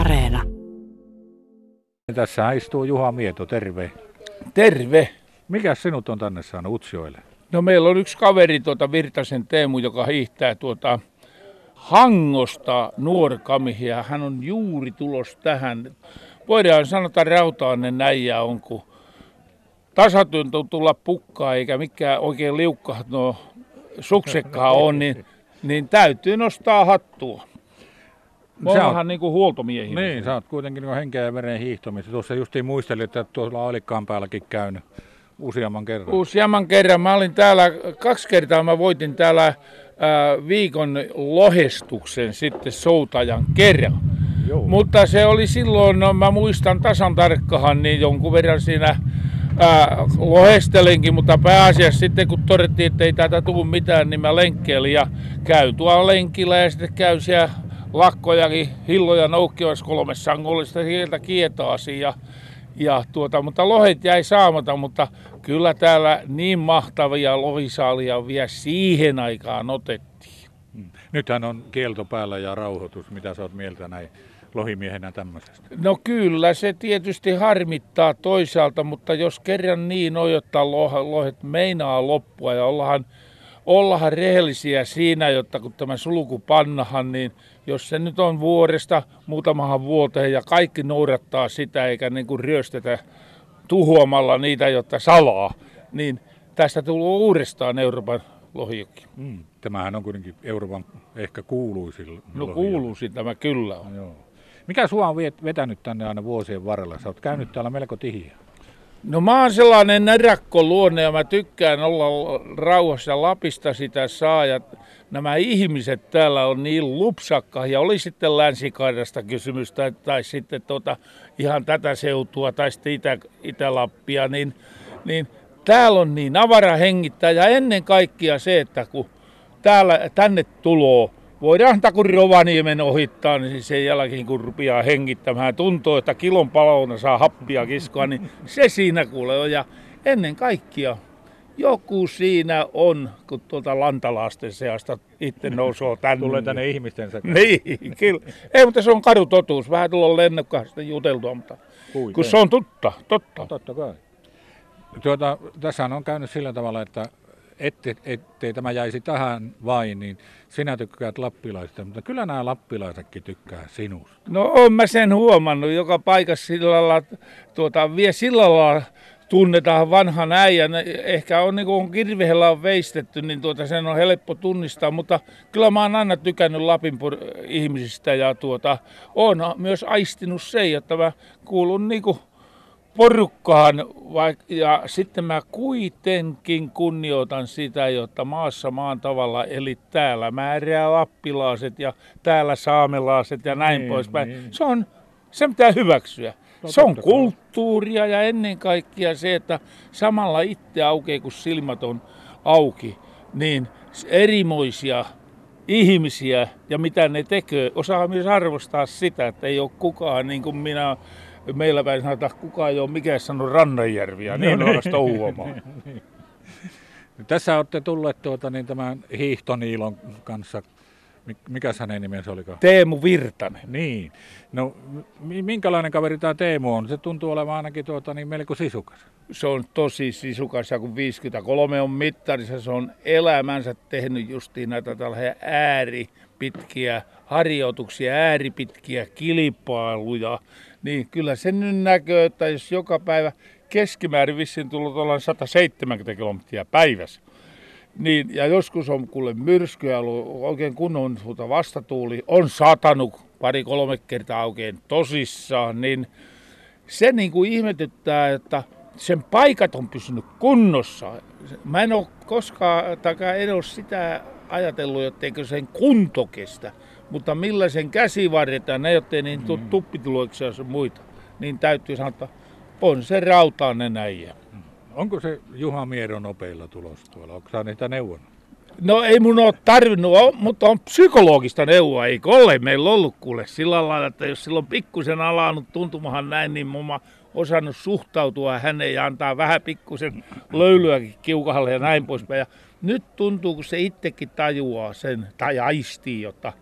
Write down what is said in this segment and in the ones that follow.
Areena. Tässä istuu Juha Mieto, terve. Terve. Mikäs sinut on tänne saanut Utsjoelle? No meillä on yksi kaveri Virtasen Teemu, joka hiihtää Hangosta Nuorgamihin ja hän on juuri tulos tähän. Voidaan sanoa, että rautainen näijä on, kun tasatyöntä on tulla pukkaa eikä mikään oikein liukka suksekkaan on, niin täytyy nostaa hattua. Me oon vähän niin kuin huoltomiehiä. Niin, sä oot kuitenkin niin henkeä ja veren hiihtomista. Tuossa justiin muistelin, että tuolla Alikkaan päälläkin käynyt useamman kerran. Mä olin täällä 2 kertaa, mä voitin täällä viikon lohestuksen sitten soutajan kerran. Joo. Mutta se oli silloin, mä muistan tasan tarkkahan, niin jonkun verran siinä lohestelinkin, mutta pääasiassa sitten kun todettiin, että ei täältä tule mitään, niin mä lenkkeilin ja käy tuolla lenkillä ja sitten käy siellä lakkojakin, hilloja noukkivassa 3 sangollista sieltä kietaasi ja mutta lohet jäi saamata, mutta kyllä täällä niin mahtavia lohisaalia vielä siihen aikaan otettiin. Nythän on kielto päällä ja rauhoitus, mitä sä oot mieltä näin lohimiehenä tämmöisestä? No kyllä, se tietysti harmittaa toisaalta, mutta jos kerran niin on, jotta lohet meinaa loppua ja ollaan rehellisiä siinä, jotta kun tämä sulku pannahan, niin jos se nyt on vuodesta muutamahan vuoteen ja kaikki noudattaa sitä eikä niin kuin ryöstetä tuhoamalla niitä, jotta salaa, niin tästä tulee uudestaan Euroopan lohijoki. Tämähän on kuitenkin Euroopan ehkä kuuluisin. No kuuluisin tämä kyllä on. Joo. Mikä sua on vetänyt tänne aina vuosien varrella? Sä oot käynyt täällä melko tihiä. No mä oon sellainen näräkkö luonne ja mä tykkään olla rauhassa, Lapista sitä saa ja nämä ihmiset täällä on niin lupsakka ja oli sitten Länsi-Karjasta kysymys tai sitten ihan tätä seutua tai sitten Itä-Lappia, niin täällä on niin avara hengittää ja ennen kaikkea se, että kun tänne tuloo, voidaan kun Rovaniemen ohittaa, niin sen jälkeen kun rupeaa hengittämään, tuntuu, että kilon palauna saa happia kiskoa, niin se siinä kuulee. Ja ennen kaikkea joku siinä on, kun lantalaisten seasta itse nousoo tänne. Tulee tänne ihmistensä. Niin, kyllä. Ei, mutta se on karu totuus. Vähän tullaan lennokkaasti juteltua, mutta kun se on totta. Totta kai. Tässähän on käynyt sillä tavalla, että ettei tämä jäisi tähän vain, niin sinä tykkäät lappilaisista, mutta kyllä nämä lappilaisetkin tykkää sinusta. No olen mä sen huomannut, joka paikassa sillä lailla tunnetaan vanhan äijän, ehkä on niin kuin kirvehellä on veistetty, niin sen on helppo tunnistaa, mutta kyllä mä oon aina tykännyt Lapin ihmisistä ja oon myös aistinut sen, jotta mä kuulun niin kuin porukkaan, ja sitten mä kuitenkin kunnioitan sitä, jotta maassa maan tavalla, eli täällä määrää lappilaiset ja täällä saamelaiset ja näin poispäin. Se pitää hyväksyä. Se on kulttuuria ja ennen kaikkea se, että samalla itse aukeaa, kun silmät on auki, niin erimoisia ihmisiä ja mitä ne tekee, osaa myös arvostaa sitä, että ei ole kukaan niin kuin minä. Meillä päin sanotaan, että kukaan ei ole mikään sanonut Rannanjärviä, niin on vasta huomaa. Tässä olette tulleet tämän hiihtoniilon kanssa. Mikäs hänen nimensä olikaan? Teemu Virtanen. Niin. No minkälainen kaveri tämä Teemu on? Se tuntuu olevan ainakin melko sisukas. Se on tosi sisukas ja kun 53 on mittarissa, se on elämänsä tehnyt justiin näitä tällaisia ääripitkiä harjoituksia, ääripitkiä kilpailuja. Niin kyllä se nyt näkyy, että jos joka päivä keskimäärin vissiin tullut ollaan 170 kilometriä päivässä. Niin, ja joskus on kuule myrskyä ollut, oikein kunnon vastatuuli, on satanut 2-3 kertaa oikein tosissaan, niin se niin kuin ihmetyttää, että sen paikat on pysynyt kunnossa. Mä en ole koskaan, en ole sitä ajatellut, etteikö sen kunto kestä, mutta millä sen käsivarret ja ne, jottei niin tuppituloiksi ja muita, niin täytyy sanoa, että on se rautainen äijä. Onko se Juha Miedon opeilla tulossa tuolla? Onko sinä niitä neuvonut? No ei mun ole tarvinnut, mutta on psykologista neuvoa, eikö ole? Meillä on ollut kuule sillä lailla, että jos silloin pikkusen alannut tuntumahan näin, niin mä osannut suhtautua häneen ja antaa vähän pikkusen löylyäkin kiukahalle ja näin poispäin. Ja nyt tuntuu, kun se itsekin tajuaa sen tai aistii, jotta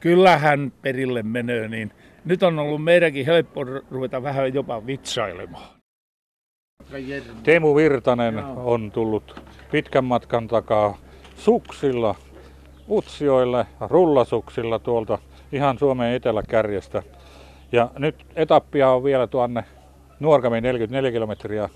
kyllähän perille menee, niin nyt on ollut meidänkin helppo ruveta vähän jopa vitsailemaan. Teemu Virtanen on tullut pitkän matkan takaa suksilla, Utsjoille, rullasuksilla tuolta ihan Suomen eteläkärjestä. Ja nyt etappia on vielä tuonne Nuorgamiin 44 kilometriä.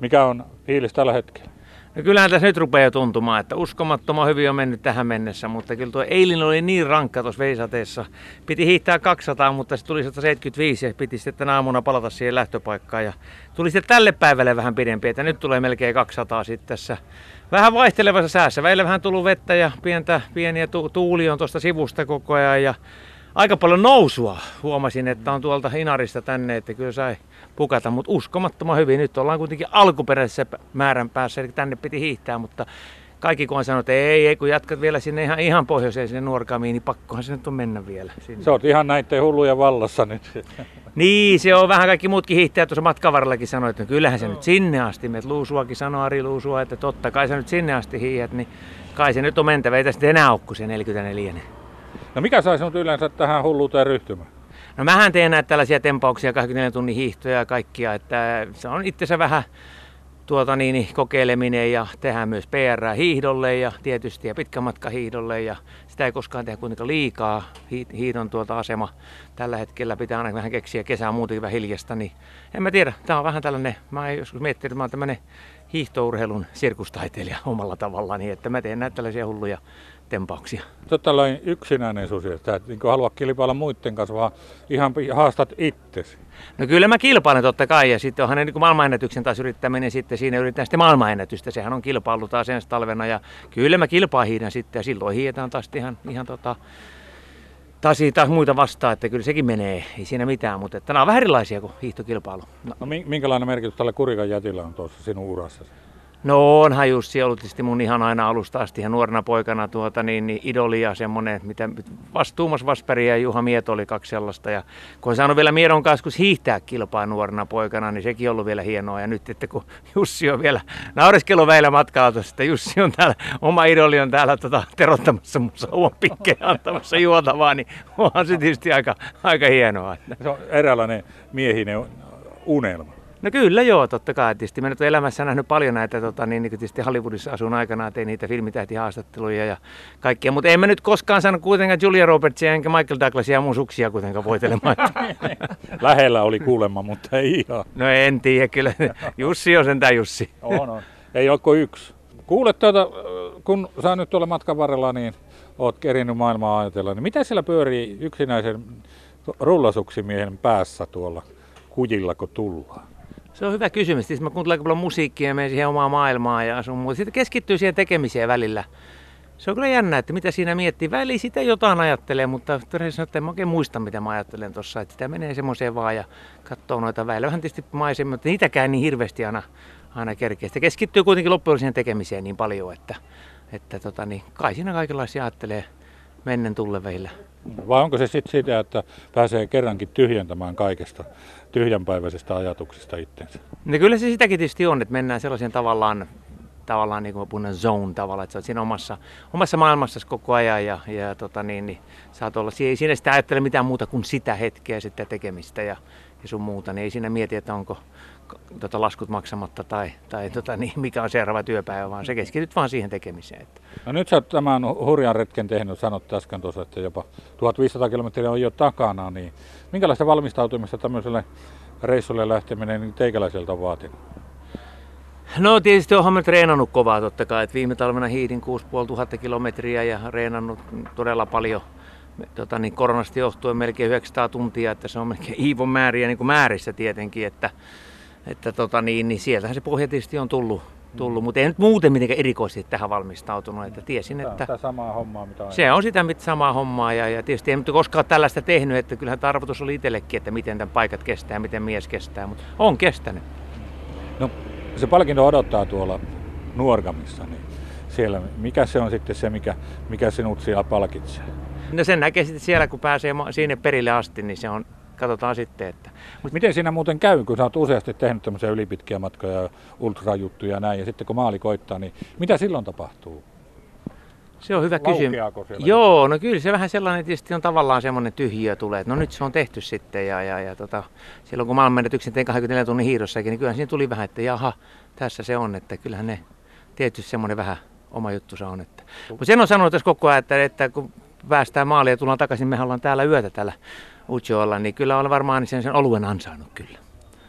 Mikä on fiilis tällä hetkellä? No kyllähän tässä nyt rupeaa tuntumaan, että uskomattoman hyvin on mennyt tähän mennessä, mutta kyllä tuo eilin oli niin rankka tuossa veisateessa. Piti hiihtää 200, mutta se tuli 175 ja piti sitten tänä aamuna palata siihen lähtöpaikkaan. Ja tuli sitten tälle päivälle vähän pidempi, että nyt tulee melkein 200 sitten tässä vähän vaihtelevassa säässä. Välillä vähän tullut vettä ja pieniä tuulia on tuosta sivusta koko ajan ja aika paljon nousua. Huomasin, että on tuolta Inarista tänne, että kyllä sai pukata, mutta uskomattoman hyvin. Nyt ollaan kuitenkin alkuperäisessä määrän päässä, eli tänne piti hiihtää, mutta kaikki kun on sanonut, että ei, kun jatkat vielä sinne ihan pohjoiseen, sinne Nuorgamiin, niin pakkohan se nyt on mennä vielä. Se on ihan näiden hullujen vallassa nyt. Niin, se on vähän kaikki muutkin hiihtäjät tuossa matkan varrellakin sanoi, että kyllähän se nyt sinne asti, että Luusuakin sanoi, Ari Luusua, että totta kai sä nyt sinne asti hiihät, niin kai se nyt on mentävä, ei tästä enää ole kuin se 44. No mikä sai sinut yleensä tähän hulluuteen ryhtymään? No mähän teen näitä tällaisia tempauksia, 24 tunnin hiihtoja ja kaikkia, että se on itsensä vähän kokeileminen ja tehdään myös PR hiihdolle ja tietysti ja pitkän matkan hiihdolle ja sitä ei koskaan tehdä kuitenkaan liikaa. Hiidon asema tällä hetkellä pitää aina vähän keksiä kesää muutenkin vähän hiljasta, niin en mä tiedä, tää on vähän tällainen, mä joskus miettinyt, että mä oon tämmönen hiihtourheilun sirkustaiteilija omalla tavallaan, niin että mä teen näitä tällaisia hulluja tempauksia. Sä tällainen yksinäinen susi, että et niin halua kilpailla muiden kanssa, vaan ihan haastat itsesi. No kyllä mä kilpailen totta kai, ja sitten onhan ne niin maailmanennätyksen taas yrittäminen, sitten siinä yritetään sitten maailmanennätystä, sehän on kilpailu taas ensi talvena, ja kyllä mä kilpaan hiihdän sitten, ja silloin hiihdetään taas taas muita vastaan, että kyllä sekin menee, ei siinä mitään, mutta nämä on vähän erilaisia kuin hiihtokilpailu. No minkälainen merkitys tällä Kurikan jätillä on tuossa sinun urassasi? No onhan Jussi ollut tietysti mun ihan aina alusta asti ihan nuorena poikana niin idoli ja semmoinen, mitä Tuomas Vasperi ja Juha Mieto oli kaksi sellaista. Ja kun on saanut vielä Miedon kanssa kun hiihtää kilpaa nuorena poikana, niin sekin on ollut vielä hienoa. Ja nyt, että kun Jussi on vielä naureskellut väillä matkalla tuossa, että Jussi on täällä, oma idoli on täällä terottamassa mun sauvan pikkejä antamassa juotavaa, niin onhan se tietysti aika hienoa. Se on eräänlainen miehinen unelma. No kyllä joo, totta kai. Tietysti mä nyt olen elämässä nähnyt paljon näitä, niin tietysti Hollywoodissa asuin aikanaan, tein niitä filmitähtihaastatteluja ja kaikkia. Mutta en mä nyt koskaan saanut kuitenkaan Julia Robertsia enkä Michael Douglasia ja mun suksia kuitenkaan voitelemaan. Lähellä oli kuulemma, mutta ei ihan. No en tiedä, kyllä Jussi on sentään Jussi. On. Ei ole kuin yksi. Kuule, kun sä nyt tuolla matkan varrella, niin oot kerinnyt maailmaa ajatella, niin mitä siellä pyörii yksinäisen rullasuksimiehen päässä tuolla kujilla, kun tullaan? Se on hyvä kysymys. Siis mä kuuntelen aika paljon musiikkia ja menen siihen omaan maailmaan ja asun muuta. Sitten keskittyy siihen tekemiseen välillä. Se on kyllä jännä, että mitä siinä miettii. Väliin sitä jotain ajattelee, mutta todella sanotaan, että en oikein muista, mitä mä ajattelen tuossa. Että sitä menee semmoiseen vaan ja katsoo noita väillä. Vähän tietysti maisemia, mutta niitäkään niin hirveästi aina kerkeä. Sitä keskittyy kuitenkin loppujen siihen tekemiseen niin paljon, että kai siinä kaikenlaisia ajattelee mennen tulleveillä. Vai onko se sitten sitä, että pääsee kerrankin tyhjentämään kaikesta tyhjänpäiväisestä ajatuksesta itseensä? No kyllä se sitäkin tietysti on, että mennään sellaisen tavallaan niin kuin puhutaan zone tavalla, että sä oot siinä omassa maailmassasi koko ajan ja saat olla, ei siinä sitä ajattele mitään muuta kuin sitä hetkeä, sitä tekemistä ja sun muuta, niin ei siinä mieti, että onko laskut maksamatta tai mikä on seuraava työpäivä, vaan se keskityt vaan siihen tekemiseen. No nyt sä oot tämän hurjan retken tehnyt, sanot äsken tuossa, että jopa 1500 kilometriä on jo takana, niin minkälaista valmistautumista tämmöiselle reissulle lähteminen niin teikäläiseltä on vaatinut? No tietysti oonhan mä treenannut kovaa totta kai, että viime talvena hiihdin 6500 kilometriä ja treenannut todella paljon. Koronasta johtuen melkein 900 tuntia, että se on melkein Iivon määriä niin kuin määrissä tietenkin, että sieltähän se pohja tietysti on tullut. Mutta ei nyt muuten mitenkään erikoisesti tähän valmistautunut, että tiesin, että tämä samaa hommaa, mitä on. Se on sitä samaa hommaa ja tietysti ei nyt koskaan koskaan tällaista tehnyt, että kyllähän tarkoitus oli itsellekin, että miten tämän paikat kestää ja miten mies kestää, mutta on kestänyt. No se palkinto odottaa tuolla Nuorgamissa, niin siellä, mikä se on sitten se, mikä sinut siellä palkitsee? No sen näkee sitten siellä, kun pääsee sinne perille asti, niin se on, katsotaan sitten, että. Mut miten siinä muuten käy, kun sä oot useasti tehnyt tämmöisiä ylipitkiä matkoja, ultrajuttuja ja näin, ja sitten kun maali koittaa, niin mitä silloin tapahtuu? Se on hyvä kysymys. Joo, no kyllä se vähän sellainen tietysti on tavallaan semmoinen tyhjiö tulee, että no nyt se on tehty sitten ja silloin kun maailmanmenetyksen tein 24 tunnin hiirossakin, niin kyllähän siinä tuli vähän, että jaha, tässä se on, että kyllähän ne tietysti semmoinen vähän oma juttusa on. Että. Mutta sen on sanonut tässä koko ajan, että kun päästään maaliin ja tullaan takaisin, me ollaan täällä yötä täällä Utsjoella, niin kyllä on varmaan sen oluen ansainnut kyllä.